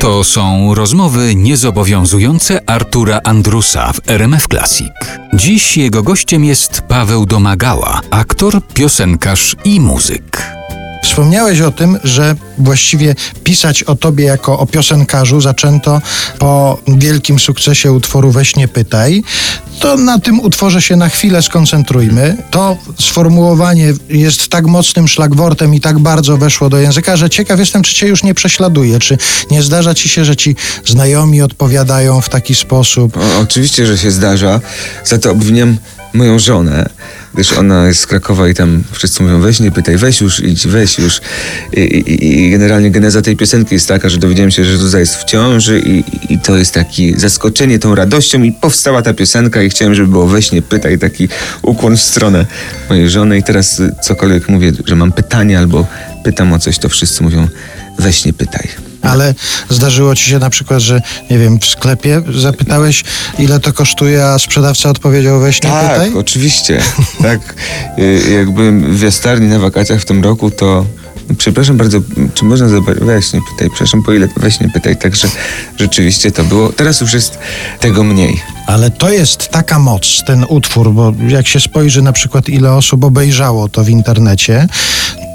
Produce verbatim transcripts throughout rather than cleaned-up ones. To są rozmowy niezobowiązujące Artura Andrusa w R M F Classic. Dziś jego gościem jest Paweł Domagała, aktor, piosenkarz i muzyk. Wspomniałeś o tym, że właściwie pisać o tobie jako o piosenkarzu zaczęto po wielkim sukcesie utworu Weź Nie Pytaj. To na tym utworze się na chwilę skoncentrujmy. To sformułowanie jest tak mocnym szlagwortem i tak bardzo weszło do języka, że ciekaw jestem, czy cię już nie prześladuje. Czy nie zdarza ci się, że ci znajomi odpowiadają w taki sposób? O, oczywiście, że się zdarza. Za to obwiniam moją żonę, gdyż ona jest z Krakowa i tam wszyscy mówią: weź nie pytaj, weź już, idź, weź już. I, i, i generalnie geneza tej piosenki jest taka, że dowiedziałem się, że Zuza jest w ciąży i, i to jest takie zaskoczenie tą radością i powstała ta piosenka i chciałem, żeby było weź nie pytaj, taki ukłon w stronę mojej żony. I teraz cokolwiek mówię, że mam pytanie albo pytam o coś, to wszyscy mówią: weź nie pytaj. Ale zdarzyło ci się na przykład, że nie wiem, w sklepie zapytałeś, ile to kosztuje, a sprzedawca odpowiedział: weź nie pytaj? Tak, oczywiście. Tak, jak byłem w Jastarni na wakacjach w tym roku, to przepraszam bardzo, czy można zobaczyć, weź nie pytaj, przepraszam, po ile, weź nie pytaj. Także rzeczywiście to było, teraz już jest tego mniej. Ale to jest taka moc, ten utwór, bo jak się spojrzy na przykład, ile osób obejrzało to w internecie,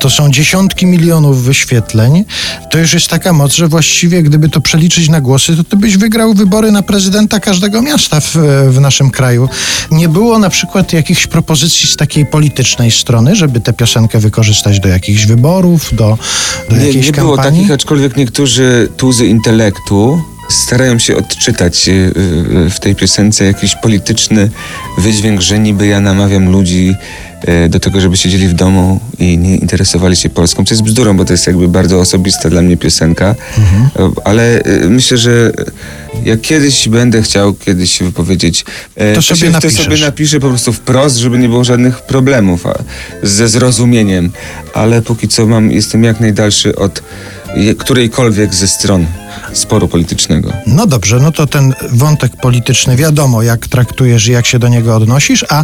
to są dziesiątki milionów wyświetleń. To już jest taka moc, że właściwie gdyby to przeliczyć na głosy, to ty byś wygrał wybory na prezydenta każdego miasta w, w naszym kraju. Nie było na przykład jakichś propozycji z takiej politycznej strony, żeby tę piosenkę wykorzystać do jakichś wyborów, do, do nie, jakiejś nie kampanii? Nie było takich, aczkolwiek niektórzy tuzy intelektu starają się odczytać w tej piosence jakiś polityczny wydźwięk, że niby ja namawiam ludzi do tego, żeby siedzieli w domu i nie interesowali się Polską, co jest bzdurą, bo to jest jakby bardzo osobista dla mnie piosenka, mhm. ale myślę, że jak kiedyś będę chciał kiedyś się wypowiedzieć, to, to, sobie, to sobie napiszę po prostu wprost, żeby nie było żadnych problemów ze zrozumieniem, ale póki co mam, jestem jak najdalszy od którejkolwiek ze stron sporu politycznego. No dobrze, no to ten wątek polityczny wiadomo, jak traktujesz i jak się do niego odnosisz, a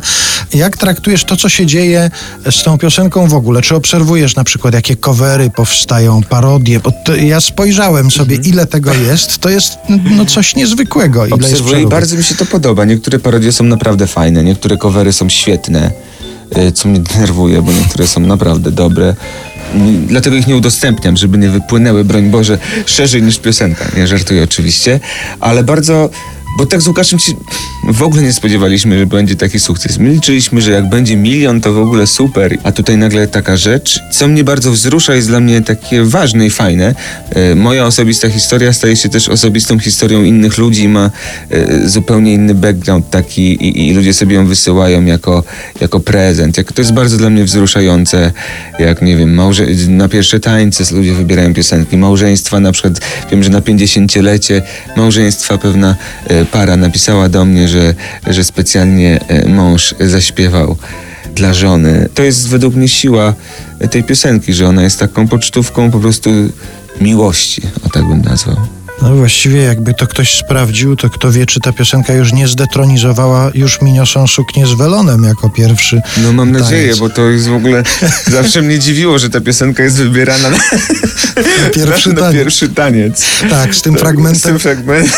jak traktujesz to, co się dzieje z tą piosenką w ogóle? Czy obserwujesz na przykład, jakie covery powstają, parodie? Bo to, ja spojrzałem sobie, ile tego jest, to jest no coś niezwykłego. Ile obserwuję jest i bardzo mi się to podoba. Niektóre parodie są naprawdę fajne, niektóre covery są świetne, co mnie denerwuje, bo niektóre są naprawdę dobre. Dlatego ich nie udostępniam, żeby nie wypłynęły, broń Boże, szerzej niż piosenka. Nie żartuję oczywiście, ale bardzo... Bo tak z Łukaszem się w ogóle nie spodziewaliśmy, że będzie taki sukces. My liczyliśmy, że jak będzie milion, to w ogóle super. A tutaj nagle taka rzecz, co mnie bardzo wzrusza, jest dla mnie takie ważne i fajne. E, moja osobista historia staje się też osobistą historią innych ludzi i ma e, zupełnie inny background taki i, i ludzie sobie ją wysyłają jako, jako prezent. Jak, to jest bardzo dla mnie wzruszające, jak nie wiem, małże... na pierwsze tańce ludzie wybierają piosenki, małżeństwa na przykład, wiem, że na pięćdziesięciolecie małżeństwa pewna e, para napisała do mnie, że, że specjalnie mąż zaśpiewał dla żony. To jest według mnie siła tej piosenki, że ona jest taką pocztówką po prostu miłości, o tak bym nazwał. No właściwie jakby to ktoś sprawdził, to kto wie, czy ta piosenka już nie zdetronizowała, już mi niosą suknię z welonem jako pierwszy. No mam taniec. Nadzieję, bo to jest w ogóle, zawsze mnie dziwiło, że ta piosenka jest wybierana na pierwszy, na pierwszy taniec. Tak, z tym fragmentem. Z tym fragmentem.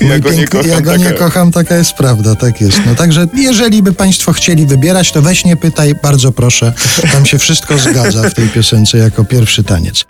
Ja go nie kocham. Ja go nie taka... kocham, taka jest prawda, tak jest. No także jeżeli by państwo chcieli wybierać, to weź nie pytaj, bardzo proszę. Tam się wszystko zgadza w tej piosence jako pierwszy taniec.